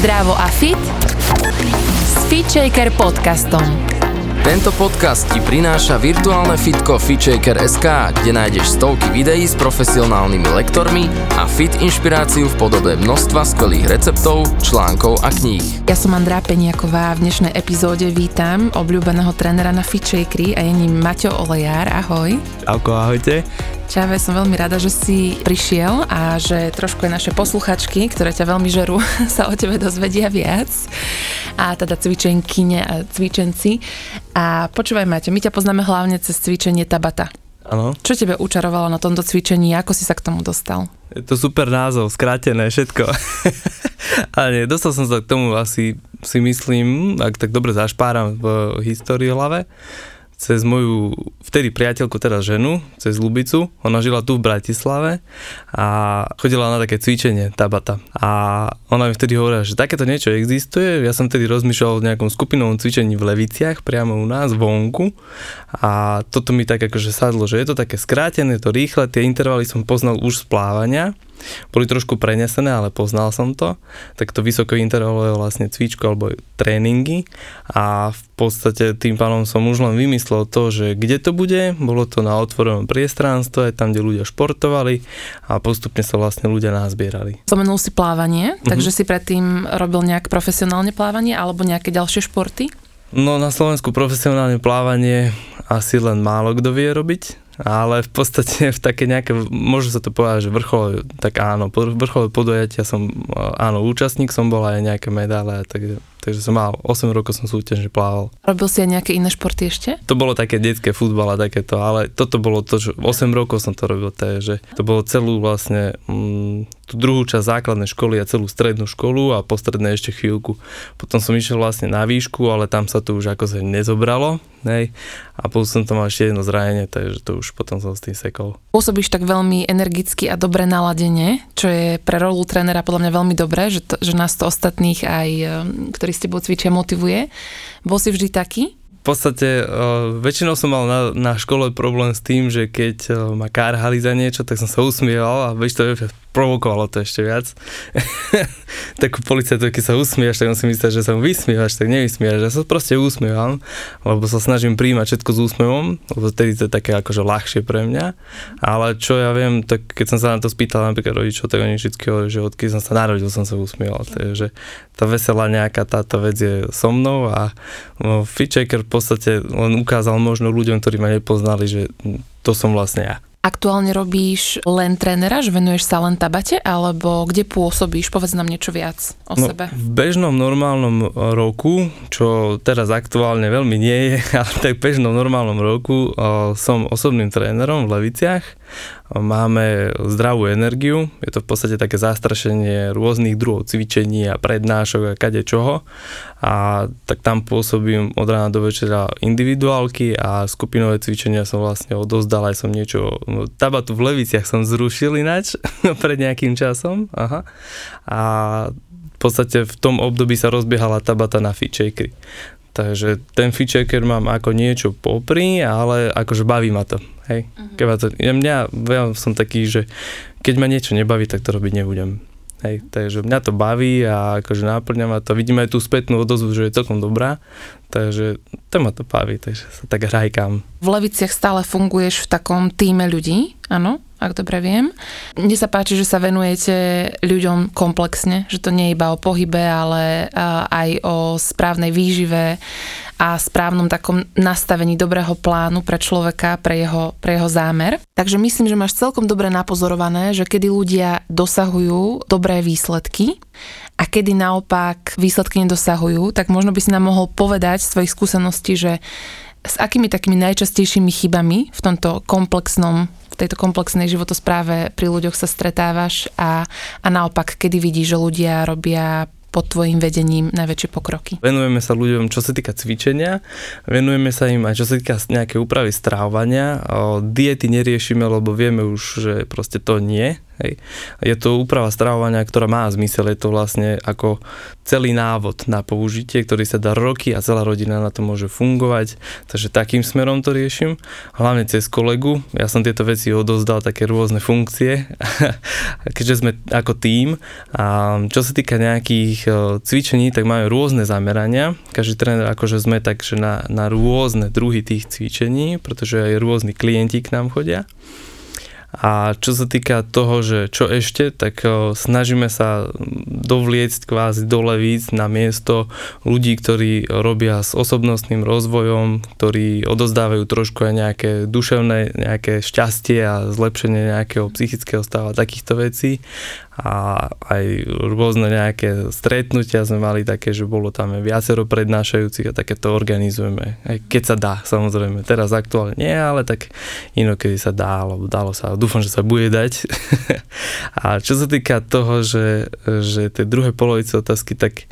Zdravo a fit s FitShaker podcastom. Tento podcast ti prináša virtuálne fitko FitShaker.sk, kde nájdeš stovky videí s profesionálnymi lektormi a fit inšpiráciu v podobe množstva skvelých receptov, článkov a kníh. Ja som Andrea Peňáková a v dnešnej epizóde vítam obľúbeného trénera na FitShakery a je ním Matej Olejár. Ahoj. Čauko, ahojte. Čave, som veľmi rada, že si prišiel a že trošku aj naše posluchačky, ktoré ťa veľmi žerú, sa o tebe dozvedia viac. A teda cvičenkyne a cvičenci. A počúvaj, Maťo, my ťa poznáme hlavne cez cvičenie Tabata. Áno. Čo tebe učarovalo na tomto cvičení? Ako si sa k tomu dostal? Je to super názov, skrátené, všetko. Ale nie, dostal som sa k tomu asi, si myslím, ak tak dobre zašpáram v histórii hlave, cez moju vtedy priateľku, teda ženu, cez Ľubicu. Ona žila tu v Bratislave a chodila na také cvičenie Tabata. A ona mi vtedy hovorila, že takéto niečo existuje. Ja som vtedy rozmýšľal o nejakom skupinovom cvičení v Leviciach, priamo u nás, vonku. A toto mi tak akože sadlo, že je to také skrátené, to rýchle. Tie intervaly som poznal už z plávania. Boli trošku prenesené, ale poznal som to. Tak to vysoko intervalové vlastne cvičko alebo tréningy. A v podstate tým pádom som už len vymyslel to, že kde to bude. Bolo to na otvorenom priestranstve, tam, kde ľudia športovali a postupne sa vlastne ľudia nazbierali. Spomenul si plávanie, takže si predtým robil nejak profesionálne plávanie alebo nejaké ďalšie športy? No na Slovensku profesionálne plávanie asi len málo kto vie robiť. Ale v podstate v také nejaké, môžu sa to povedať, že vrcholové, tak áno, vrcholové podujatia som, áno, účastník som bol aj nejaké medále, takže som mal 8 rokov som súťažne plával. Robil si aj nejaké iné športy ešte? To bolo také detské futbal a takéto, ale toto bolo to, že 8 rokov som to robil, takže to bolo celú vlastne tú druhú časť základnej školy a celú strednú školu a postredné ešte chvíľku. Potom som išiel vlastne na výšku, ale tam sa to už akože nezobralo, hej, a plus som tam mal ešte jedno zranenie, takže to už potom som s tým sekol. Pôsobíš tak veľmi energicky a dobre naladene, čo je pre rolu trénera podľa mňa veľmi dobré, že nás to ostatných aj, ktorí s tebou cvičia, motivuje. Bol si vždy taký? V podstate väčšinou som mal na škole problém s tým, že keď ma kárhali za niečo, tak som sa usmieval a provokovalo to ešte viac. Takú policajtu, keď sa usmievaš, tak on si myslí, že sa mu vysmievaš, tak nevysmievaš. Ja sa proste usmievam, lebo sa snažím prijímať všetko s úsmevom, lebo vtedy to je také akože ľahšie pre mňa. Ale čo ja viem, tak keď som sa na to spýtal napríklad rodičov, tak oni všetky hovorili, že odkedy som sa narodil, som sa usmieval. Takže tá veselá nejaká táto vec je so mnou a FitShaker v podstate len ukázal možno ľuďom, ktorí ma nepoznali, že to som vlastne ja. Aktuálne robíš len trénera, že venuješ sa len Tabate, alebo kde pôsobíš? Povedz nám niečo viac o sebe. V bežnom normálnom roku, čo teraz aktuálne veľmi nie je, ale tak v bežnom normálnom roku som osobným trénerom v Leviciach. Máme Zdravú energiu, je to v podstate také zastrašenie rôznych druhov cvičení a prednášok a kadečoho. A tak tam pôsobím od rána do večera individuálky a skupinové cvičenia som vlastne odozdal, aj som niečo Tabatu v Leviciach som zrušil ináč pred nejakým časom. Aha. A v podstate v tom období sa rozbiehala Tabata na FitShakery. Takže ten FitShaker mám ako niečo popri, ale akože baví ma to. Hej. Ja som taký, že keď ma niečo nebaví, tak to robiť nebudem. Hej, takže mňa to baví a akože náplňa ma to. Vidím aj tú spätnú odozvu, že je celkom dobrá, takže to ma to baví, takže sa tak hrajkám. V Leviciach stále funguješ v takom týme ľudí, áno, ak dobre viem. Mne sa páči, že sa venujete ľuďom komplexne, že to nie je iba o pohybe, ale aj o správnej výžive a správnom takom nastavení dobrého plánu pre človeka, pre jeho zámer. Takže myslím, že máš celkom dobre napozorované, že kedy ľudia dosahujú dobré výsledky a kedy naopak výsledky nedosahujú, tak možno by si nám mohol povedať z tvojich skúseností, že s akými takými najčastejšími chybami v tomto komplexnej životospráve pri ľuďoch sa stretávaš a naopak, kedy vidíš, že ľudia robia pod tvojim vedením najväčšie pokroky? Venujeme sa ľuďom, čo sa týka cvičenia, venujeme sa im aj čo sa týka nejaké úpravy strávania. Diety neriešime, lebo vieme už, že proste to nie. Hej. Je to úprava stravovania, ktorá má zmysel, je to vlastne ako celý návod na použitie, ktorý sa dá roky a celá rodina na to môže fungovať, takže takým smerom to riešim, hlavne cez kolegu, ja som tieto veci odovzdal také rôzne funkcie, keďže sme ako tím a čo sa týka nejakých cvičení, tak máme rôzne zamerania, každý tréner akože sme takže na rôzne druhy tých cvičení, pretože aj rôzni klienti k nám chodia. A čo sa týka toho, že čo ešte, tak snažíme sa dovliecť kvázi do Levíc na miesto ľudí, ktorí robia s osobnostným rozvojom, ktorí odozdávajú trošku aj nejaké duševné, nejaké šťastie a zlepšenie nejakého psychického stavu, takýchto vecí. A aj rôzne nejaké stretnutia sme mali také, že bolo tam viacero prednášajúcich a také to organizujeme. Aj keď sa dá, samozrejme. Teraz aktuálne nie, ale tak inokedy sa dá, alebo dalo sa. Dúfam, že sa bude dať. A čo sa týka toho, že tej druhej polovice otázky, tak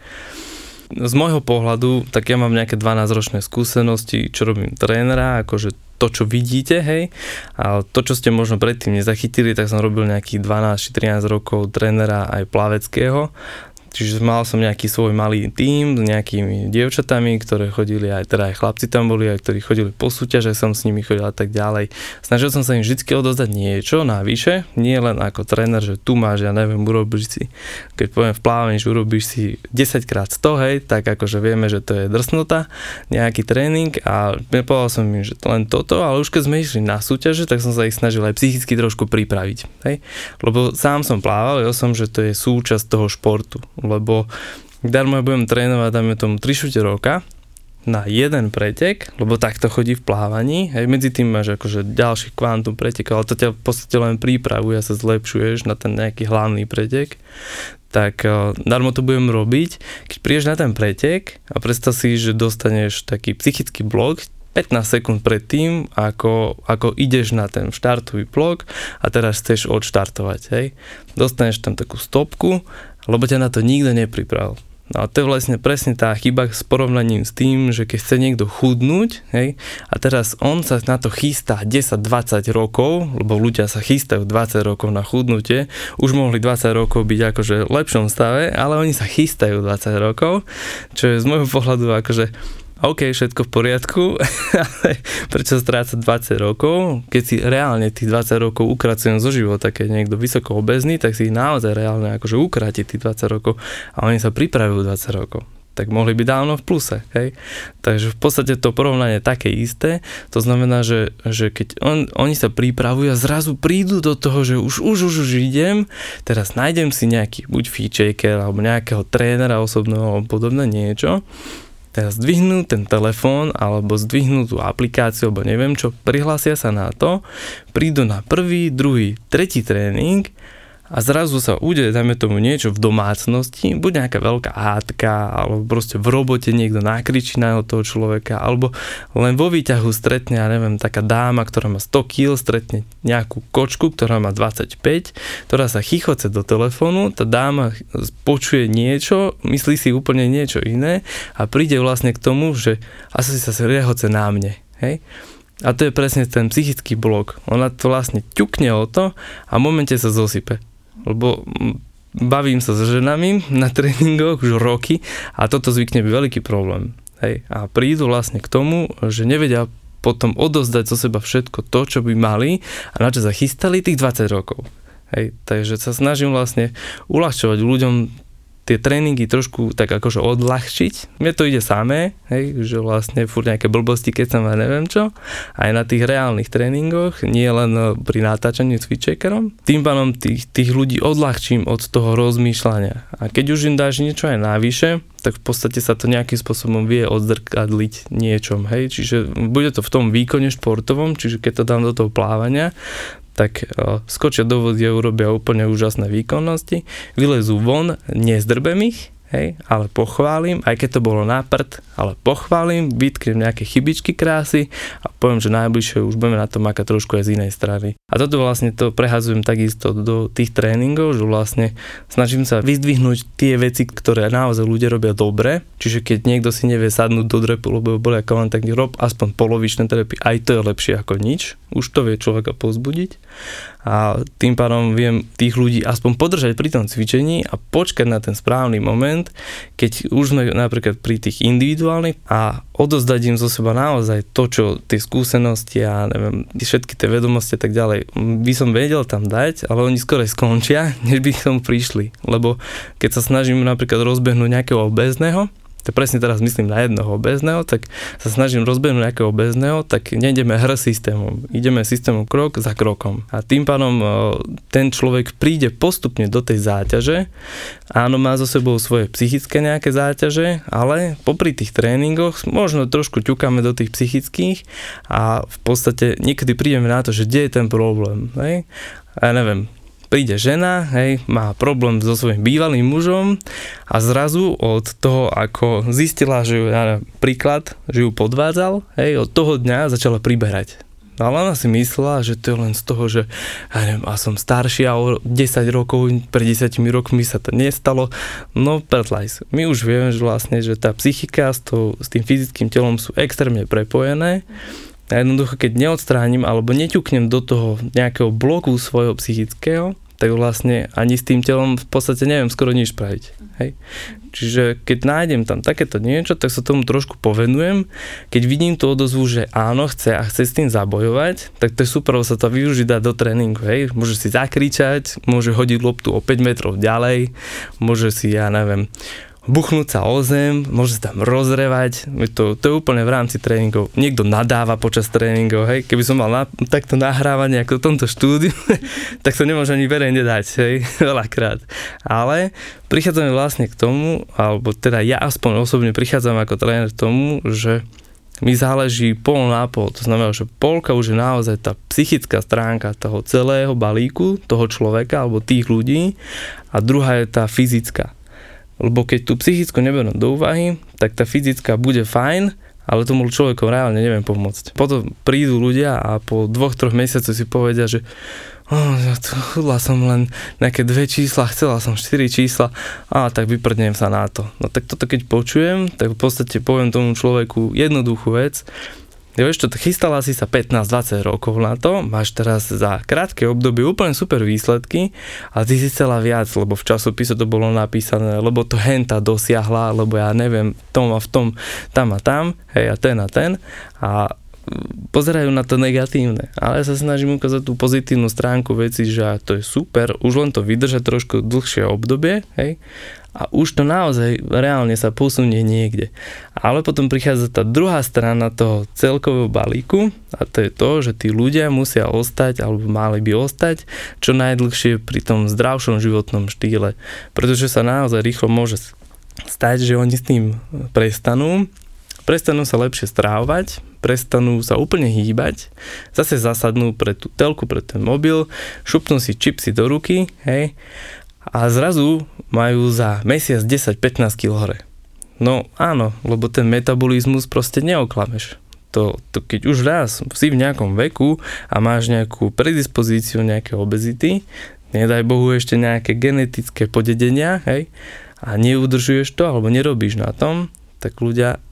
z môjho pohľadu, tak ja mám nejaké 12-ročné skúsenosti, čo robím trénera, akože to, čo vidíte, hej, a to, čo ste možno predtým nezachytili, tak som robil nejakých 12-13 rokov trénera aj plaveckého, čiže mal som nejaký svoj malý tím s nejakými dievčatami, ktoré chodili, aj teda aj chlapci tam boli, aj ktorí chodili po súťaže, som s nimi chodil a tak ďalej. Snažil som sa im vždy odozdať niečo navyše, nie len ako tréner, že tu máš, ja neviem, urobíš si, keď poviem v plávaní, že urobíš si 10x100, hej, tak akože vieme, že to je drsnota, nejaký tréning a nepovedal som im, že to len toto, ale už keď sme išli na súťaže, tak som sa ich snažil aj psychicky trošku pripraviť, hej, lebo sám som plával, ja som, že to je súčasť toho športu. Lebo darmo ja budem trénovať, dáme tomu 3-4 roka na jeden pretek, lebo takto chodí v plávaní, hej, medzi tým máš akože ďalší kvantum pretekov, ale to ťa v podstate len prípravuje a sa zlepšuješ na ten nejaký hlavný pretek, tak darmo to budem robiť, keď prídeš na ten pretek a predstav si, že dostaneš taký psychický blok, 15 sekúnd pred tým, ako ideš na ten štartový blok a teraz chceš odštartovať, hej. Dostaneš tam takú stopku, lebo ťa na to nikto nepripravil. No a to je vlastne presne tá chyba s porovnaním s tým, že keď chce niekto chudnúť, hej, a teraz on sa na to chystá 10-20 rokov, lebo ľudia sa chystajú 20 rokov na chudnutie, už mohli 20 rokov byť akože v lepšom stave, ale oni sa chystajú 20 rokov, čo je z môjho pohľadu akože OK, všetko v poriadku, ale prečo strácať 20 rokov, keď si reálne tých 20 rokov ukracujem zo života, keď niekto vysoko obezný, tak si ich naozaj reálne akože ukráti tých 20 rokov a oni sa pripravujú 20 rokov. Tak mohli byť dávno v pluse, hej? Takže v podstate to porovnanie je také isté, to znamená, že keď oni sa pripravujú a zrazu prídu do toho, že už idem, teraz nájdem si nejaký buď FitShaker alebo nejakého trénera osobného alebo podobné niečo, teraz zdvihnú ten telefón alebo zdvihnú tú aplikáciu alebo neviem čo, prihlásia sa na to, prídu na prvý, druhý, tretí tréning a zrazu sa udeje, dajme tomu niečo v domácnosti, buď nejaká veľká hádka, alebo proste v robote niekto nakričí na toho človeka, alebo len vo výťahu stretne, ja neviem, taká dáma, ktorá má 100 kg, stretne nejakú kočku, ktorá má 25, ktorá sa chichoce do telefónu, tá dáma počuje niečo, myslí si úplne niečo iné a príde vlastne k tomu, že asi sa riahoce na mne, hej? A to je presne ten psychický blok. Ona to vlastne ťukne o to a v momente sa zosype. Lebo bavím sa s ženami na tréningoch už roky a toto zvykne byť veľký problém. Hej. A prídu vlastne k tomu, že nevedia potom odozdať zo seba všetko to, čo by mali a na čo sa chystali tých 20 rokov. Hej. Takže sa snažím vlastne uľahčovať ľuďom tie tréningy trošku tak akože odľahčiť. Mne to ide samé, hej, že vlastne furt nejaké blbosti, keď sa ma neviem čo, aj na tých reálnych tréningoch, nie len pri natáčaní s FitShakerom. Tým pádom tých ľudí odľahčím od toho rozmýšľania. A keď už im dáš niečo aj navyše, tak v podstate sa to nejakým spôsobom vie odzrkadliť niečom, hej. Čiže bude to v tom výkone športovom, čiže keď to dám do toho plávania, tak skočia do vody a urobia úplne úžasné výkonnosti, vylezú von, nezdrbem ich, hej, ale pochválim, aj keď to bolo na prd, ale pochválim, vytknem nejaké chybičky krásy a poviem, že najbližšie už budeme na to makať trošku aj z inej strany. A toto vlastne to prehádzujem takisto do tých tréningov, že vlastne snažím sa vyzdvihnúť tie veci, ktoré naozaj ľudia robia dobre, čiže keď niekto si nevie sadnúť do drepu, lebo bolia kolena, tak rob aspoň polovičné drepy, aj to je lepšie ako nič. Už to vie človeka povzbudiť. A a tým pádom viem tých ľudí aspoň podržať pri tom cvičení a počkať na ten správny moment, keď už sme napríklad pri tých individuálnych a odozdať im zo seba naozaj to, čo tie skúsenosti a neviem, všetky tie vedomosti a tak ďalej by som vedel tam dať, ale oni skôr skončia, než by som prišli. Lebo keď sa snažím napríklad rozbehnúť nejakého obézneho, to presne teraz myslím na jednoho obézneho, tak sa snažím rozbehnúť nejakého obézneho, tak nejdeme hr systémom, ideme systémom krok za krokom. A tým pádom ten človek príde postupne do tej záťaže, áno, má so sebou svoje psychické nejaké záťaže, ale popri tých tréningoch možno trošku ťukáme do tých psychických a v podstate niekedy prídeme na to, že kde je ten problém, hej? A ja neviem, príde žena, hej, má problém so svojím bývalým mužom a zrazu od toho, ako zistila, že ju, príklad, že ju podvádzal, hej, od toho dňa začala priberať. Ale ona si myslela, že to je len z toho, že ja neviem, a som staršia o 10 rokov, pred 10 rokmi sa to nestalo. No, pretlajs. My už vieme, že vlastne, že tá psychika s tým fyzickým telom sú extrémne prepojené. A jednoducho, keď neodstránim alebo neťuknem do toho nejakého bloku svojho psychického, tak vlastne ani s tým telom v podstate neviem skoro nič spraviť. Hej? Čiže keď nájdem tam takéto niečo, tak sa tomu trošku povenujem. Keď vidím tú odozvu, že áno, chce a chce s tým zabojovať, tak to je super, sa to využiť dá do tréningu. Hej? Môže si zakričať, môže hodiť loptu o 5 metrov ďalej, môže si, ja neviem, buchnúť sa o zem, môže sa tam rozrevať, to je úplne v rámci tréningov. Niekto nadáva počas tréningov, hej, keby som mal takto nahrávanie ako v tomto štúdiu, tak to nemôžem ani verejne dať, hej, veľakrát. Ale prichádzame vlastne k tomu, alebo teda ja aspoň osobne prichádzam ako tréner k tomu, že mi záleží pol na pol, to znamená, že polka už je naozaj tá psychická stránka toho celého balíku, toho človeka alebo tých ľudí a druhá je tá fyzická. Lebo keď tú psychickú neberú do úvahy, tak tá fyzická bude fajn, ale tomu človeku reálne neviem pomôcť. Potom prídu ľudia a po 2-3 mesiacoch si povedia, že chudla som len nejaké 2 čísla, chcela som 4 čísla, a tak vyprdnem sa na to. No tak toto keď počujem, tak v podstate poviem tomu človeku jednoduchú vec. Ja vieš čo, chystala si sa 15-20 rokov na to, máš teraz za krátke obdobie úplne super výsledky a ty si chcela viac, lebo v časopise to bolo napísané, lebo to henta dosiahla, lebo ja neviem, v tom, tam a tam, hej a ten a pozerajú na to negatívne, ale ja sa snažím ukázať tú pozitívnu stránku veci, že to je super, už len to vydržať trošku dlhšie obdobie, hej, a už to naozaj reálne sa posunie niekde. Ale potom prichádza tá druhá strana toho celkového balíku a to je to, že tí ľudia musia ostať alebo mali by ostať čo najdlhšie pri tom zdravšom životnom štýle. Pretože sa naozaj rýchlo môže stať, že oni s tým prestanú sa lepšie strávovať, prestanú sa úplne hýbať, zase zasadnú pre tú telku, pre ten mobil, šupnú si čipsy do ruky, hej, a zrazu majú za mesiac 10-15 kg hore. No áno, lebo ten metabolizmus proste neoklameš. To keď už raz si v nejakom veku a máš nejakú predispozíciu nejaké obezity, nedaj Bohu ešte nejaké genetické podedenia, hej, a neudržuješ to, alebo nerobíš na tom, tak ľudia,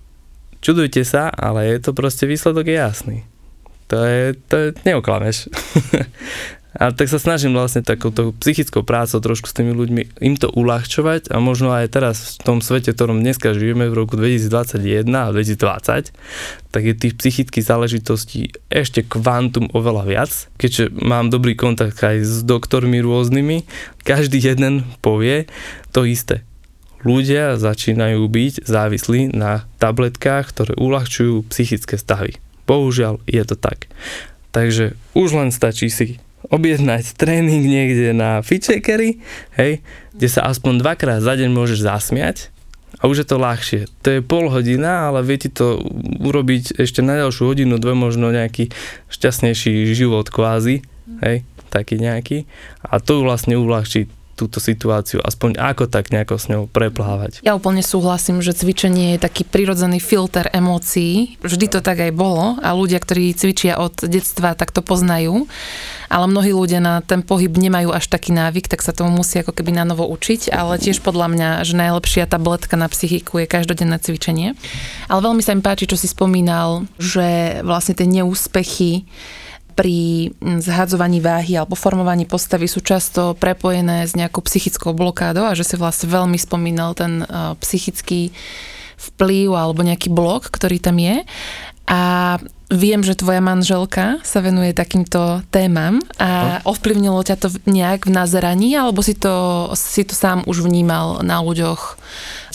čudujte sa, ale je to proste výsledok je jasný. To je neoklameš. A tak sa snažím vlastne takouto psychickou prácou trošku s tými ľuďmi im to uľahčovať a možno aj teraz v tom svete, v ktorom dneska žijeme v roku 2021 a 2020, tak je tých psychických záležitostí ešte kvantum oveľa viac. Keďže mám dobrý kontakt aj s doktormi rôznymi, každý jeden povie to isté. Ľudia začínajú byť závislí na tabletkách, ktoré uľahčujú psychické stavy. Bohužiaľ je to tak. Takže už len stačí si objednať tréning niekde na FitShakery, hej, kde sa aspoň 2-krát za deň môžeš zasmiať a už je to ľahšie. To je pol hodina, ale vie ti to urobiť ešte na ďalšiu hodinu, dve možno nejaký šťastnejší život kvázi, hej, taký nejaký. A to vlastne uľahčí túto situáciu, aspoň ako tak nejako s ňou preplávať. Ja úplne súhlasím, že cvičenie je taký prirodzený filter emócií. Vždy to tak aj bolo a ľudia, ktorí cvičia od detstva, tak to poznajú. Ale mnohí ľudia na ten pohyb nemajú až taký návyk, tak sa tomu musia ako keby na novo učiť, ale tiež podľa mňa, že najlepšia tabletka na psychiku je každodenné cvičenie. Ale veľmi sa mi páči, čo si spomínal, že vlastne tie neúspechy pri zhadzovaní váhy alebo formovaní postavy sú často prepojené s nejakou psychickou blokádou a že si vlastne veľmi spomínal ten psychický vplyv alebo nejaký blok, ktorý tam je. A viem, že tvoja manželka sa venuje takýmto témam a ovplyvnilo ťa to nejak v nazeraní alebo si to sám už vnímal na ľuďoch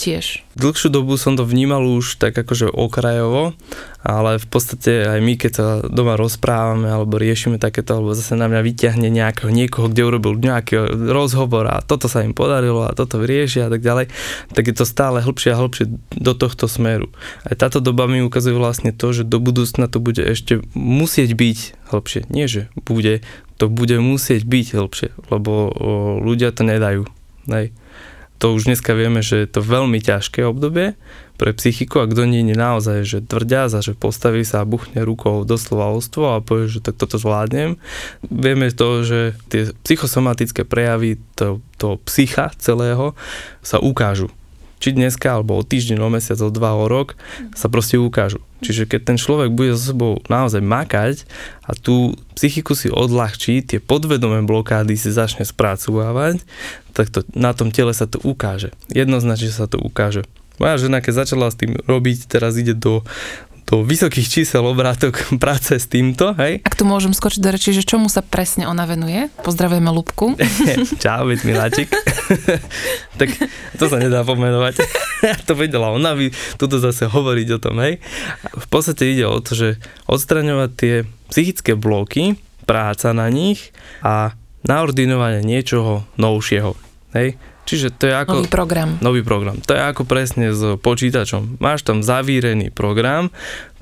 tiež? Dlhšiu dobu som to vnímal už tak akože okrajovo, ale v podstate aj my, keď sa doma rozprávame alebo riešime takéto, alebo zase na mňa vyťahne niekoho, kde urobil nejaký rozhovor a toto sa im podarilo a toto riešia a tak ďalej, tak je to stále hlbšie a hlbšie do tohto smeru. Aj táto doba mi ukazuje vlastne to, že do budúcna to bude ešte musieť byť hlbšie. Nie, že bude, to bude musieť byť hlbšie, lebo ľudia to nedajú. Hej. To už dneska vieme, že je to veľmi ťažké obdobie pre psychiku a kto nie je naozaj, že tvrďaz a že postaví sa a buchne rukou doslova o stôl a povie, že tak toto zvládnem. Vieme to, že tie psychosomatické prejavy toho psycha celého sa ukážu. Či dneska, alebo o týždeň, o mesiac, o dva, o rok, sa proste ukážu. Čiže keď ten človek bude so sebou naozaj makať a tú psychiku si odľahčí, tie podvedomé blokády si začne spracovávať, tak to, na tom tele sa to ukáže. Jednoznačne sa to ukáže. Moja žena, keď začala s tým robiť, teraz ide do vysokých čísel obrátok práce s týmto, hej. Ak tu môžem skočiť do reči, že čomu sa presne ona venuje? Pozdravujeme Ľubku. Čau, byť miláčik. Tak to sa nedá pomenovať. To vedela ona, tuto zase hovoriť o tom, hej. V podstate ide o to, že odstraňovať tie psychické bloky, práca na nich a naordinovanie niečoho novšieho, hej. Čiže to je ako... Nový program. To je ako presne s počítačom. Máš tam zavírený program,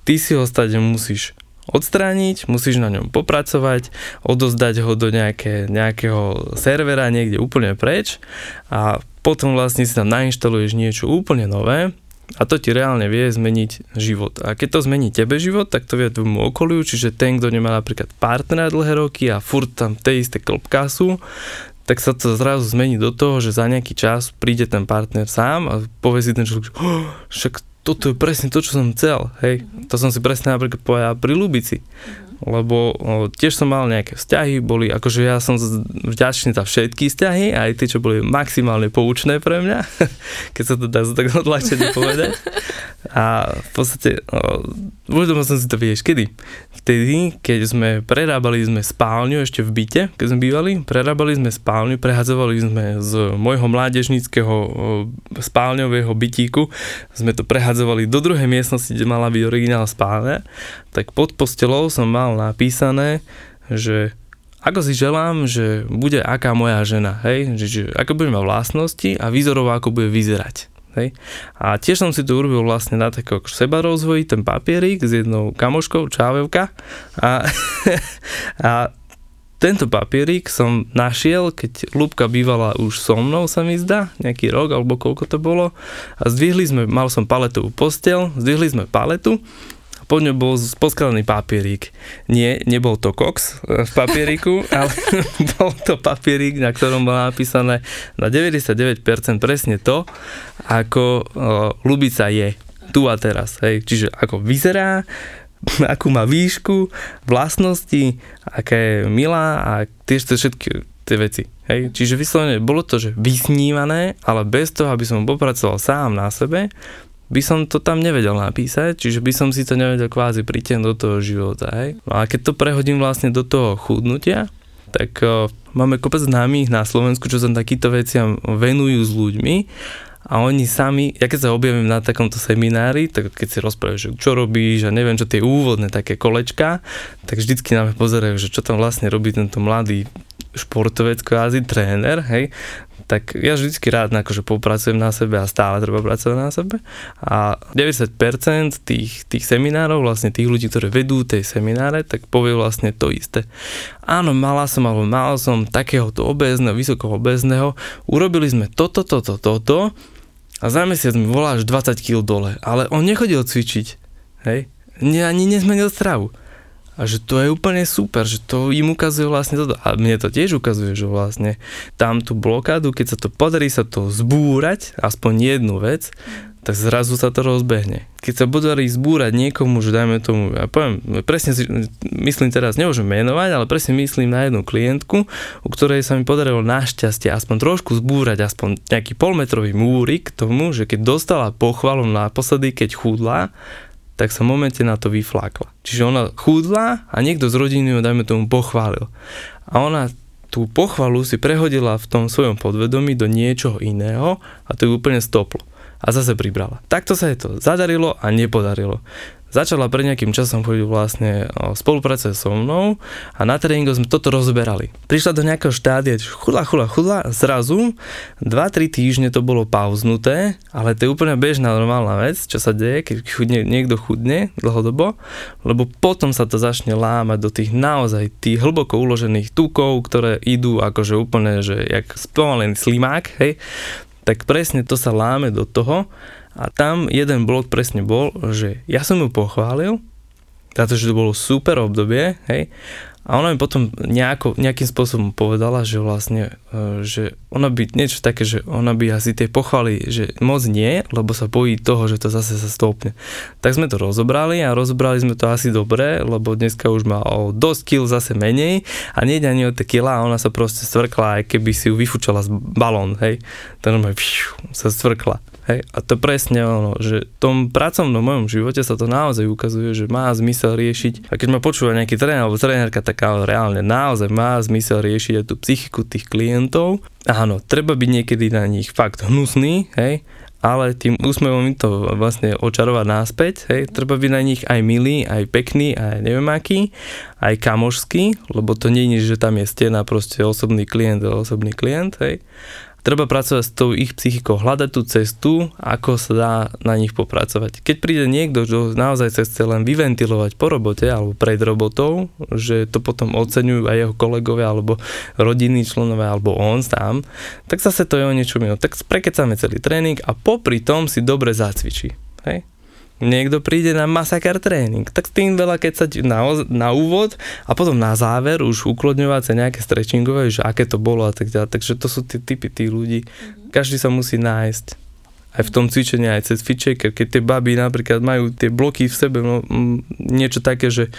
ty si ho stade musíš odstrániť, musíš na ňom popracovať, odozdať ho do nejakého servera niekde úplne preč a potom vlastne si tam nainštaluješ niečo úplne nové a to ti reálne vie zmeniť život. A keď to zmení tebe život, tak to vie tvojmu okoliu, čiže ten, kto nemá napríklad partnera dlhé roky a furt tam tie isté klopká sú, tak sa to zrazu zmení do toho, že za nejaký čas príde ten partner sám a povie si ten človek, že však toto je presne to, čo som chcel. Hej, to som si presne napríklad povedal pri Ľubici. Lebo tiež som mal nejaké vzťahy, boli, akože ja som vďačný za všetky vzťahy, aj tie, čo boli maximálne poučné pre mňa, keď sa to dá tak odľahčene povedať. A v podstate, uvedomil som si to, vieš, kedy? Vtedy, keď prerábali sme spálňu ešte v byte, keď sme bývali, prehadzovali sme z môjho mládežníckeho spálňového bytíku, sme to prehadzovali do druhej miestnosti, kde mala byť originál spálňa, tak pod postelou som mal napísané, že ako si želám, že bude aká moja žena, hej, že ako bude mať vlastnosti a výzorovo ako bude vyzerať, hej. A tiež som si to urobil vlastne na takého seba rozvoji, ten papierik s jednou kamoškou, čávevka a tento papierik som našiel, keď Ľubka bývala už so mnou, sa mi zdá, nejaký rok alebo koľko to bolo a mal som paletovú posteľ, zdvihli sme paletu. Pod ňou bol poskladaný papierík. Nie, nebol to koks v papieriku, ale bol to papierík, na ktorom bolo napísané na 99% presne to, ako Ľubica je tu a teraz. Hej. Čiže ako vyzerá, akú má výšku, vlastnosti, aká je milá a tiež to všetky tie veci. Hej. Čiže vyslovene bolo to, že vysnívané, ale bez toho, aby som popracoval sám na sebe, by som to tam nevedel napísať, čiže by som si to nevedel kvázi pritiahnuť do toho života. Hej. A keď to prehodím vlastne do toho chudnutia, tak máme kopec známych na Slovensku, čo sa takýmto veciam venujú s ľuďmi a oni sami, ja keď sa objavím na takomto seminári, tak keď si rozprávajú, že čo robíš a neviem, čo tie úvodné také kolečka, tak vždycky nám pozerajú, že čo tam vlastne robí tento mladý športovec, kvázi tréner, hej. Tak ja vždycky rád akože popracujem na sebe a stále treba pracovať na sebe. A 90% tých seminárov, vlastne tých ľudí, ktorí vedú tej semináre, tak povie vlastne to isté. Áno, mal som takéhoto obézneho, vysoko obézneho, urobili sme toto a za mesiac mi volá až 20 kg dole, ale on nechodil cvičiť, hej, ani nezmenil stravu. A že to je úplne super, že to im ukazuje vlastne toto. A mne to tiež ukazuje, že vlastne tam tú blokádu, keď sa to podarí sa to zbúrať, aspoň jednu vec, tak zrazu sa to rozbehne. Keď sa podarí zbúrať niekomu, že dajme tomu, ja poviem, presne si myslím teraz, nemôžem menovať, ale presne myslím na jednu klientku, u ktorej sa mi podarilo našťastie aspoň trošku zbúrať, aspoň nejaký polmetrový múrik k tomu, že keď dostala pochvalu naposledy, keď chudla, tak sa v momente na to vyflákla. Čiže ona chudla a niekto z rodiny ju, dajme tomu, pochválil. A ona tú pochvalu si prehodila v tom svojom podvedomí do niečoho iného a to ju úplne stoplo. A zase pribrala. Takto sa jej to zadarilo a nepodarilo. Začala pred nejakým časom chodiť vlastne spolupráce so mnou a na tréningu sme toto rozberali. Prišla do nejakého štádia, chudla, zrazu 2-3 týždne to bolo pauznuté, ale to je úplne bežná normálna vec, čo sa deje, keď niekto chudne dlhodobo, lebo potom sa to začne lámať do tých naozaj tých hlboko uložených tukov, ktoré idú akože úplne, že jak spomalený slimák, hej, tak presne to sa láme do toho a tam jeden blok presne bol, že ja som ju pochválil, pretože to bolo super obdobie, hej, a ona mi potom nejakým spôsobom povedala, že vlastne, že ona by niečo také, že ona by asi tej pochvály, že moc nie, lebo sa bojí toho, že to zase sa stopne. Tak sme to rozobrali a rozobrali sme to asi dobre, lebo dneska už má o dosť kil zase menej a nie ani o tie kila, ona sa proste stvrkla, aj keby si ju vyfúčala z balón, hej, to normálne sa stvrkla. Hej, a to presne ono, že v tom pracovnom mojom živote sa to naozaj ukazuje, že má zmysel riešiť. A keď ma počúva nejaký tréner alebo trénerka, tak reálne naozaj má zmysel riešiť aj tú psychiku tých klientov. Áno, treba byť niekedy na nich fakt hnusný, hej, ale tým úsmevom im to vlastne očarovať náspäť, hej, treba byť na nich aj milý, aj pekný, aj neviem aký, aj kamošský, lebo to nie je, že tam je stena proste osobný klient, hej. Treba pracovať s tou ich psychikou, hľadať tú cestu, ako sa dá na nich popracovať. Keď príde niekto, čo naozaj sa chce len vyventilovať po robote alebo pred robotou, že to potom oceňujú aj jeho kolegovia alebo rodinní členovia alebo on sám, tak zase to je o niečom inom. Tak prekecáme celý tréning a popri tom si dobre zacvičí. Hej? Niekto príde na masakár tréning, tak s tým veľa kecať na úvod a potom na záver už uklodňovať sa nejaké stretchingové, že aké to bolo a tak ďalej. Takže to sú tie typy tých ľudí. Každý sa musí nájsť. Aj v tom cvičení, aj cez FitShaker, keď tie baby napríklad majú tie bloky v sebe, no, niečo také, že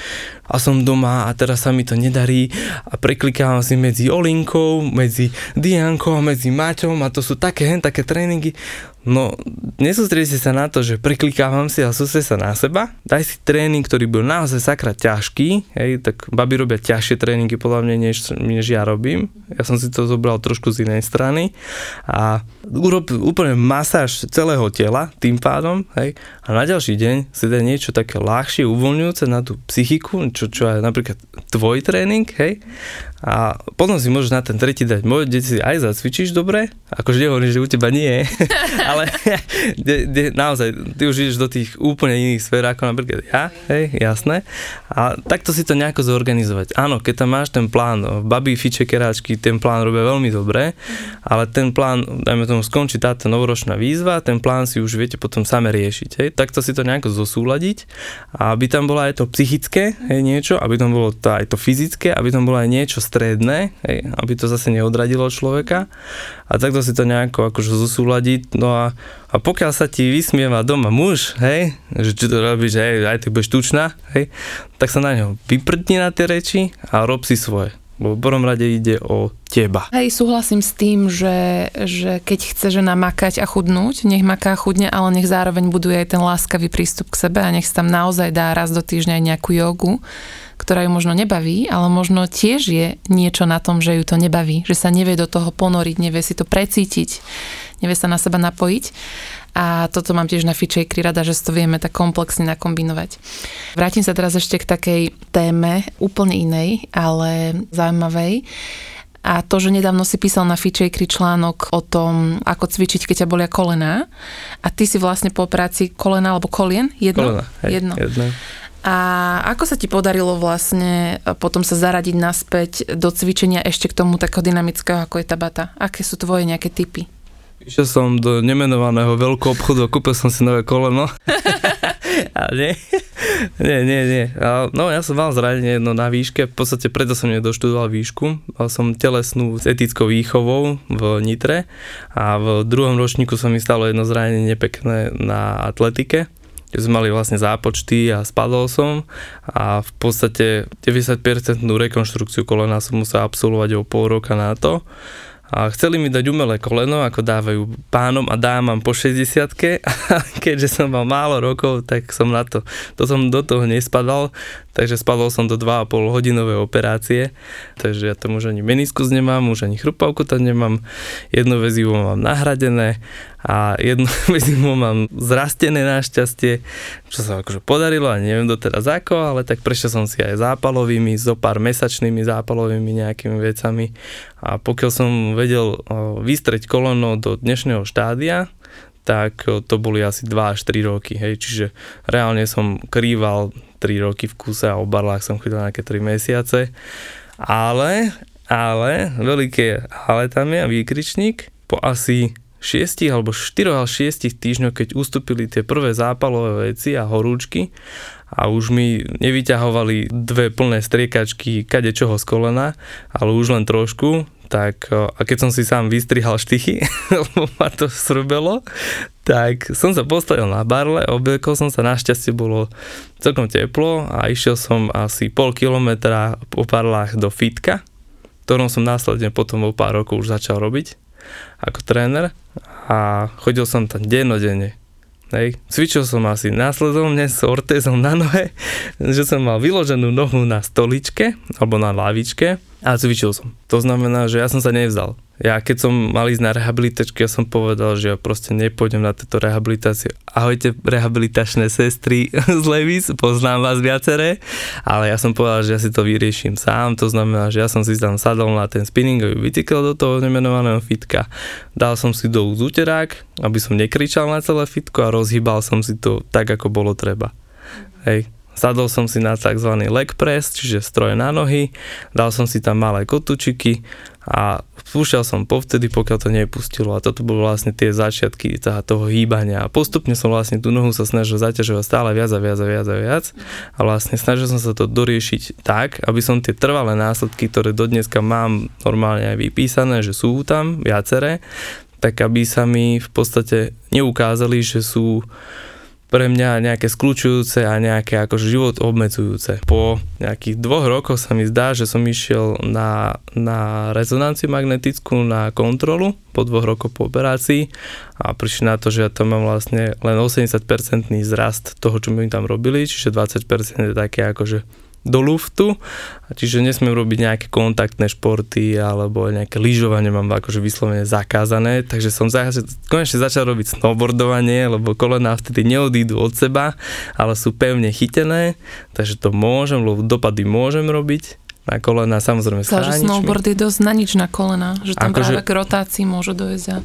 a som doma a teraz sa mi to nedarí a preklikávam si medzi Olinkou, medzi Diankou, medzi Maťom a to sú také tréningy. No, nesústredíte sa na to, že preklikávam si a sústredíte sa na seba. Daj si tréning, ktorý bol naozaj sakra ťažký, hej, tak baby robia ťažšie tréningy podľa mňa, než ja robím. Ja som si to zobral trošku z inej strany a urob úplne masáž celého tela tým pádom, hej, a na ďalší deň si dá niečo také ľahšie, uvoľňujúce na tú psychiku, čo je napríklad tvoj tréning, hej, a potom si môžeš na ten tretí dať, môj deti si aj zacvičíš dobre, akože nehovorím, že u teba nie, ale naozaj, ty už ideš do tých úplne iných sfér, ako napríklad ja, hej, jasné, a takto si to nejako zorganizovať. Áno, keď tam máš ten plán, babi, fiče, keráčky, ten plán robia veľmi dobre, ale ten plán, dajme tomu, skončí táto novoročná výzva, ten plán si už viete potom same riešiť. Hej. Takto si to nejako zosúľadiť, aby tam bolo aj to psychické, hej, niečo, aby tam bolo aj to fyzické, aby tam bolo aj niečo stredné, hej, aby to zase neodradilo človeka. A takto si to nejako akože zosúľadiť. No a pokiaľ sa ti vysmieva doma muž, hej, že čo to robíš, hej, aj ty budeš tučná, hej, tak sa na ňo vyprdni na tie reči a rob si svoje. Bo v prvom rade ide o teba. Hej, súhlasím s tým, že keď chce žena makať a chudnúť, nech maká chudne, ale nech zároveň buduje aj ten láskavý prístup k sebe a nech sa tam naozaj dá raz do týždňa aj nejakú jogu, ktorá ju možno nebaví, ale možno tiež je niečo na tom, že ju to nebaví, že sa nevie do toho ponoriť, nevie si to precítiť, nevie sa na seba napojiť. A toto mám tiež na FitShakery rada, že to vieme tak komplexne nakombinovať. Vrátim sa teraz ešte k takej téme, úplne inej, ale zaujímavej. A to, že nedávno si písal na FitShakery článok o tom, ako cvičiť, keď ťa bolia kolená. A ty si vlastne po práci kolena alebo kolien? Jedno. A ako sa ti podarilo vlastne potom sa zaradiť naspäť do cvičenia ešte k tomu takého dynamického, ako je Tabata? Aké sú tvoje nejaké tipy? Išiel som do nemenovaného veľkého obchodu a kúpil som si nové koleno. Ale nie. Nie. No ja som mal zranenie jedno na výške, v podstate preto som nedoštudoval výšku. Mal som telesnú s etickou výchovou v Nitre a v druhom ročníku sa mi stalo jedno zranenie pekné na atletike. Kde sme mali vlastne zápočty a spadol som a v podstate 90% rekonštrukciu kolena som musel absolvovať o pol roka na to. A chceli mi dať umelé koleno, ako dávajú pánom a dámam po 60-ke a keďže som mal málo rokov, tak som na to som do toho nespadal, takže spadol som do 2,5 hodinové operácie, takže ja tam už ani meniskus nemám, už ani chrupavku tam nemám, jedno väzivo mám nahradené a jedno väzivo mám zrastené našťastie, čo sa akože podarilo a neviem doteraz ako, ale tak prešiel som si aj zápalovými, zo pár mesačnými zápalovými nejakými vecami a pokiaľ som vedel vystrieť koleno do dnešného štádia, tak to boli asi 2 až 3 roky. Hej. Čiže reálne som krýval 3 roky v kuse a o barlách som chodil nejaké 3 mesiace. Ale, veľké ale tam je výkričník, po asi 6 alebo 4 až 6 týždňov, keď ustúpili tie prvé zápalové veci a horúčky a už mi nevyťahovali dve plné striekačky kadečoho z kolena, ale už len trošku, tak a keď som si sám vystrihal štychy, lebo ma to srbelo, tak som sa postavil na barle, obliekol som sa, našťastie bolo celkom teplo a išiel som asi pol kilometra po barlách do fitka, ktorom som následne potom o pár rokov už začal robiť ako tréner a chodil som tam dennodenne. Hej. Cvičil som asi následovne s ortézom na nohe, že som mal vyloženú nohu na stoličke alebo na lavičke a cvičil som. To znamená, že ja som sa nevzdal. Ja keď som mal ísť na rehabilitačky, ja som povedal, že ja proste nepôjdem na túto rehabilitáciu. Ahojte rehabilitačné sestry z Levice, poznám vás viaceré, ale ja som povedal, že ja si to vyrieším sám. To znamená, že ja som si tam sadol na ten spinningový bicykel do toho nemenovaného fitka. Dal som si do úterák, aby som nekričal na celé fitko a rozhýbal som si to tak, ako bolo treba. Hej. Sadol som si na tzv. Leg press, čiže stroj na nohy, dal som si tam malé kotúčiky a skúšal som povtedy, pokiaľ to nepustilo. A toto boli vlastne tie začiatky toho hýbania. A postupne som vlastne tú nohu sa snažil zaťažovať stále viac. A vlastne snažil som sa to doriešiť tak, aby som tie trvalé následky, ktoré dodneska mám normálne aj vypísané, že sú tam viaceré, tak aby sa mi v podstate neukázali, že sú pre mňa nejaké skľučujúce a nejaké akože život obmedzujúce. Po nejakých 2 rokoch sa mi zdá, že som išiel na rezonanciu magnetickú na kontrolu po 2 rokoch po operácii a prišli na to, že ja tam mám vlastne len 80% zrast toho, čo mi tam robili, čiže 20% je také akože do luftu, čiže nesmiem robiť nejaké kontaktné športy alebo nejaké lyžovanie mám akože vyslovene zakázané, takže som konečne začal robiť snowboardovanie, lebo kolená vtedy neodídu od seba, ale sú pevne chytené, takže to môžem, lebo dopady môžem robiť na kolena, samozrejme s chráničmi. Snowboard je dosť na nič na kolena, že tam práve k rotácii môže dojsť. A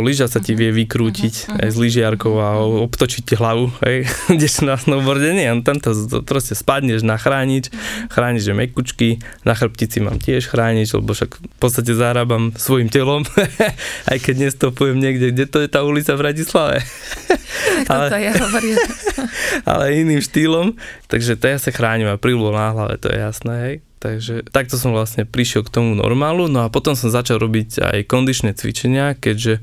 lyža sa ti vie vykrútiť aj z lyžiarkou a obtočiť ti hlavu, hej, ideš na snowboarde, nie, tam to proste spadneš na chránič, chránič je mekučky, na chrbtici mám tiež chránič, lebo však v podstate zarábam svojim telom, aj keď nestopujem niekde, kde to je tá ulica v Bratislave. Ale iným štýlom, takže to ja sa chránim a príľbu na hlave, to je jasné, hej. Takže takto som vlastne prišiel k tomu normálu, no a potom som začal robiť aj kondičné cvičenia, keďže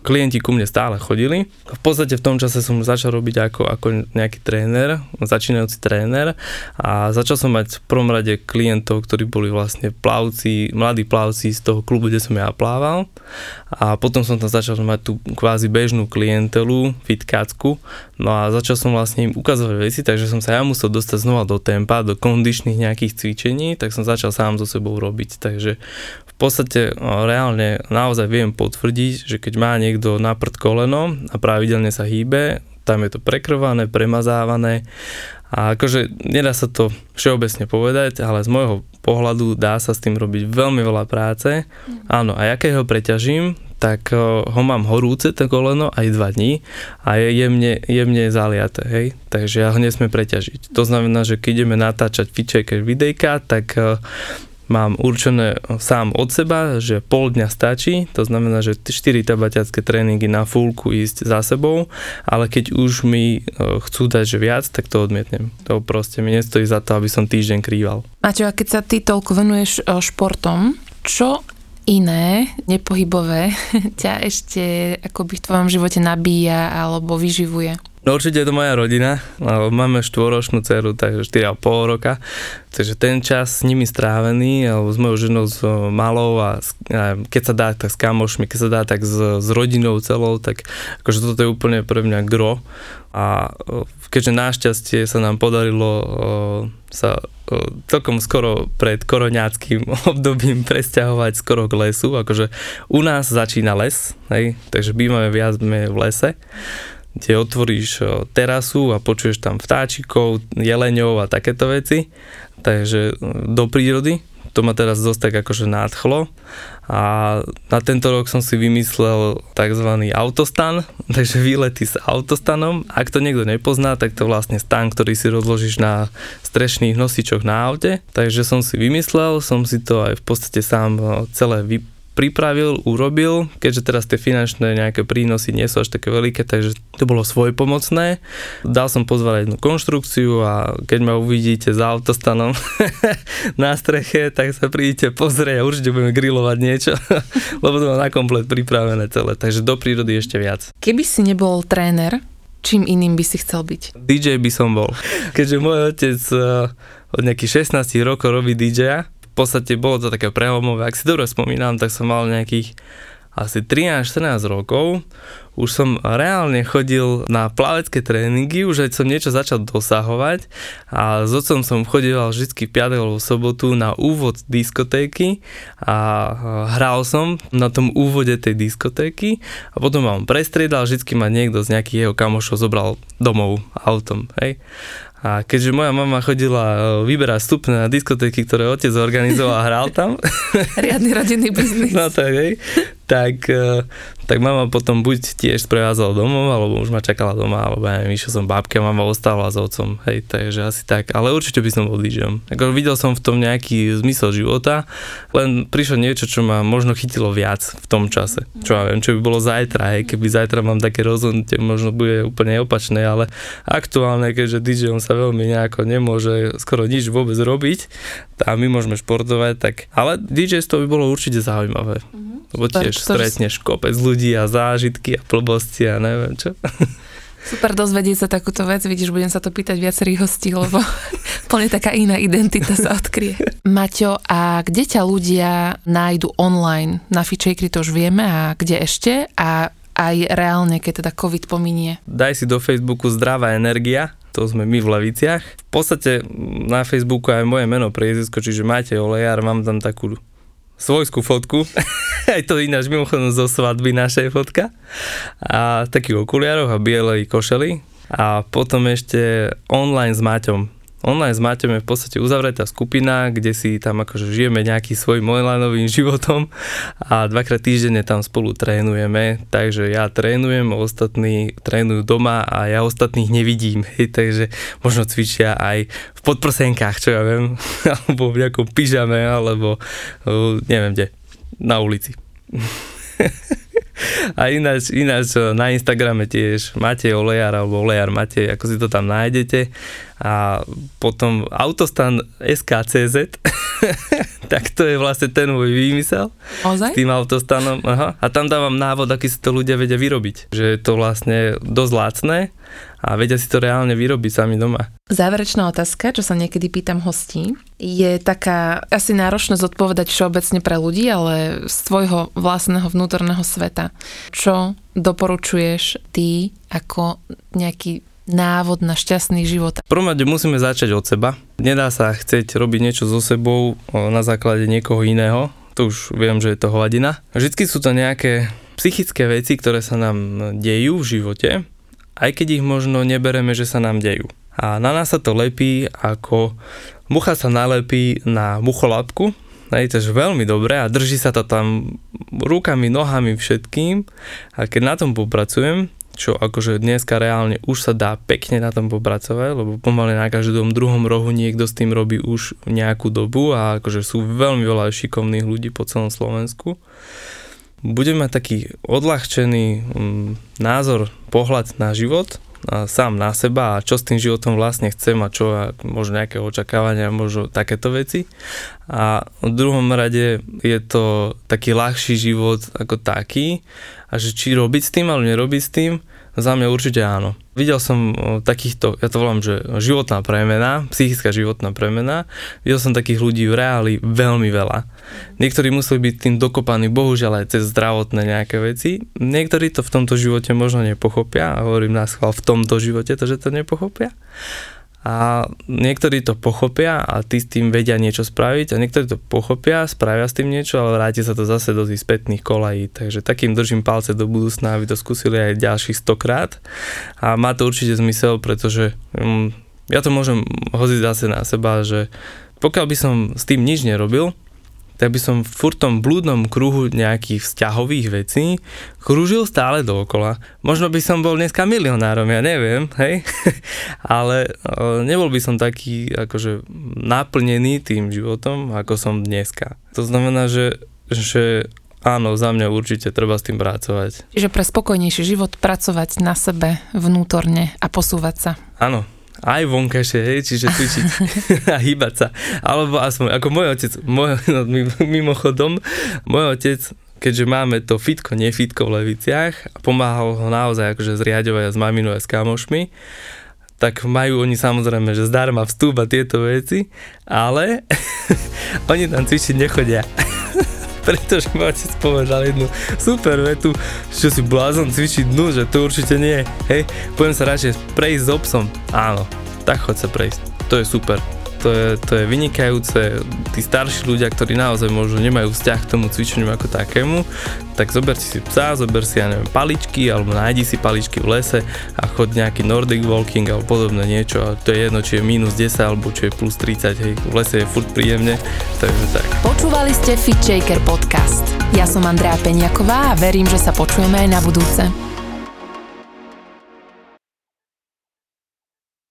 klienti ku mne stále chodili. V podstate v tom čase som začal robiť ako nejaký tréner, začínajúci tréner a začal som mať v prvom rade klientov, ktorí boli vlastne plavci, mladí plavci z toho klubu, kde som ja plával a potom som tam začal mať tú kvázi bežnú klientelu, fitkácku, no a začal som vlastne im ukazovať veci, takže som sa ja musel dostať znova do tempa, do kondičných nejakých cvičení, tak som začal sám so sebou robiť, takže v podstate reálne naozaj viem potvrdiť, že keď má niekto na prd koleno a pravidelne sa hýbe, tam je to prekrvané, premazávané a akože nedá sa to všeobecne povedať, ale z môjho pohľadu dá sa s tým robiť veľmi veľa práce. Áno, a ja keď ho preťažím, tak ho mám horúce, to koleno, aj 2 dní a je jemne zaliate, hej, takže ja ho nesmiem preťažiť. To znamená, že keď ideme natáčať FitShaker videjka, tak mám určené sám od seba, že pol dňa stačí, to znamená, že 4 tabaťacké tréningy na fúlku ísť za sebou, ale keď už mi chcú dať že viac, tak to odmietnem. To proste mi nestojí za to, aby som týždeň krýval. Maťo, a keď sa ty toľko venuješ športom, čo iné, nepohybové, ťa ešte akoby v tvojom živote nabíja alebo vyživuje? No určite je to moja rodina, máme 4-ročnú dceru, takže 4,5 roka, takže ten čas s nimi strávený, alebo s mojou ženou, s malou a keď sa dá, tak s kamošmi, keď sa dá, tak s rodinou celou, tak akože toto je úplne pre mňa gro. A keďže našťastie sa nám podarilo sa celkom skoro pred koroňáckym obdobím presťahovať skoro k lesu, akože u nás začína les, hej? Takže bývame viac v lese, kde otvoríš terasu a počuješ tam vtáčikov, jeleňov a takéto veci, takže do prírody. To ma teraz dosť tak akože nádchlo a na tento rok som si vymyslel takzvaný autostan, takže výlety s autostanom. Ak to niekto nepozná, tak to vlastne stan, ktorý si rozložíš na strešných nosičoch na aute. Takže som si vymyslel, som si to aj v podstate sám celé pripravil, urobil, keďže teraz tie finančné nejaké prínosy nie sú až také veľké, takže to bolo svojpomocné. Dal som pozvať jednu konštrukciu a keď ma uvidíte za autostanom na streche, tak sa prídete pozrieť a určite budeme grilovať niečo, lebo to mám na komplet pripravené celé, takže do prírody ešte viac. Keby si nebol tréner, čím iným by si chcel byť? DJ by som bol, keďže môj otec od nejakých 16 rokov robí DJ-a. V podstate bolo to také prelomové, ak si dobre spomínam, tak som mal nejakých asi 13-14 rokov, už som reálne chodil na plavecké tréningy, už aj som niečo začal dosahovať a s otcom som chodieval vždy v piatok alebo sobotu na úvod diskotéky a hral som na tom úvode tej diskotéky a potom ma on prestriedal, vždy ma niekto z nejakých jeho kamošov zobral domov autom, hej. A keďže moja mama chodila vyberať vstupné na diskotéky, ktoré otec zorganizoval a hral tam. Riadny rodinný biznis. No tak, hej. Tak mama potom buď tiež sprevázala domov, alebo už ma čakala doma, alebo ja neviem, išiel som bábke a mama ostávala s otcom. Hej, takže asi tak. Ale určite by som bol DJom. Ako videl som v tom nejaký zmysel života, len prišlo niečo, čo ma možno chytilo viac v tom čase. Čo ja viem, čo by bolo zajtra, hej. Keby zajtra mám také rozhodnutie, možno bude úplne opačné, ale aktuálne, keďže DJom sa veľmi nejako nemôže skoro nič vôbec robiť a my môžeme športovať, tak ale DJstvo by bolo určite zaujímavé, lebo tiež stretneš kopec ľudí a zážitky a blbosti a neviem čo. Super dozvedieť sa takúto vec, vidíš, budem sa to pýtať viacerých hostí, lebo plne taká iná identita sa odkrie. Maťo, a kde ťa ľudia nájdu online? Na FitShakery to už vieme a kde ešte? A aj reálne, keď teda COVID pominie. Daj si do Facebooku Zdravá energia, to sme my v Leviciach. V podstate na Facebooku aj moje meno, priezvisko, čiže Matej Olejár, mám tam takú svojskú fotku, aj to ináč mimochodom zo svadby našej fotka, a takých okuliároch a bielej košeli. A potom ešte Online s Maťom. Online s Maťom je v podstate uzavretá skupina, kde si tam akože žijeme nejaký svojím onlineovým životom a dvakrát týždenne tam spolu trénujeme, takže ja trénujem, ostatní trénujú doma a ja ostatných nevidím, hej, takže možno cvičia aj v podprsenkách, čo ja viem, alebo v nejakom pyžame, alebo neviem kde, na ulici. A ináč na Instagrame tiež Matej Olejár alebo Olejár Matej, ako si to tam nájdete. A potom autostan SKCZ, tak to je vlastne ten môj výmysel. Ozaj? S tým autostanom. Aha. A tam dávam návod, aký si to ľudia vedia vyrobiť. Že je to vlastne dosť lacné a vedia si to reálne vyrobiť sami doma. Záverečná otázka, čo sa niekedy pýtam hostí, je taká asi náročná zodpovedať všeobecne pre ľudí, ale z tvojho vlastného vnútorného sveta. Čo doporučuješ ty ako nejaký návod na šťastný život? V prvom rade musíme začať od seba. Nedá sa chcieť robiť niečo so sebou na základe niekoho iného. To už viem, že je to hovadina. Vždycky sú to nejaké psychické veci, ktoré sa nám dejú v živote, aj keď ich možno nebereme, že sa nám dejú. A na nás sa to lepí, ako mucha sa nalepí na mucholápku. Je to veľmi dobré a drží sa to tam rukami, nohami, všetkým. A keď na tom popracujem, čo akože dneska reálne už sa dá pekne na tom popracovať, lebo pomaly na každom druhom rohu niekto s tým robí už nejakú dobu a akože sú veľmi veľa šikovných ľudí po celom Slovensku. Budem mať taký odľahčený názor, pohľad na život, a sám na seba a čo s tým životom vlastne chcem a čo a možno nejaké očakávania, možno takéto veci. A v druhom rade je to taký ľahší život ako taký a že či robiť s tým alebo nerobiť s tým, za mňa určite áno. Videl som takýchto, ja to volám, že životná premena, psychická životná premena, videl som takých ľudí v reáli veľmi veľa. Niektorí museli byť tým dokopaní, bohužiaľ aj cez zdravotné nejaké veci. Niektorí to v tomto živote možno nepochopia, hovorím naschvál v tomto živote, takže to nepochopia. A niektorí to pochopia a tí s tým vedia niečo spraviť a niektorí to pochopia, spravia s tým niečo, ale vráti sa to zase do tých spätných kolají. Takže takým držím palce do budúcna, aby to skúsili aj ďalších 100-krát. A má to určite zmysel, pretože ja to môžem hoziť zase na seba, že pokiaľ by som s tým nič nerobil, tak by som v furtom blúdnom kruhu nejakých vzťahových vecí krúžil stále dookola. Možno by som bol dneska milionárom, ja neviem, hej? Ale nebol by som taký akože naplnený tým životom, ako som dneska. To znamená, že áno, za mňa určite treba s tým pracovať. Čiže pre spokojnejší život pracovať na sebe vnútorne a posúvať sa. Áno. Aj vonkajšie, hej, čiže cvičiť a hýbať sa. Alebo aspoň, ako môj otec, mimochodom, môj otec, keďže máme to fitko, nefitko v Leviciach, pomáhal ho naozaj akože zriaďovať s maminou a s kamošmi, tak majú oni samozrejme, že zdarma vstúp a tieto veci, ale oni tam cvičiť nechodia. Pretože môj otec povedal jednu super vetu, čo si blázon cvičiť dnu, že to určite nie, hej, poďme sa radšej prejsť s obsom, áno, tak choď sa prejsť, to je super, to je vynikajúce, tí starší ľudia, ktorí naozaj možno nemajú vzťah k tomu cvičeniu ako takému, tak zober si psa, zober si, ja neviem, paličky, alebo nájdi si paličky v lese a chod nejaký nordic walking alebo podobné niečo, a to je jedno, či je -10 alebo či je +30, hej, v lese je furt príjemne, takže tak. Počúvali ste FitShaker podcast. Ja som Andrea Peňáková a verím, že sa počujeme aj na budúce.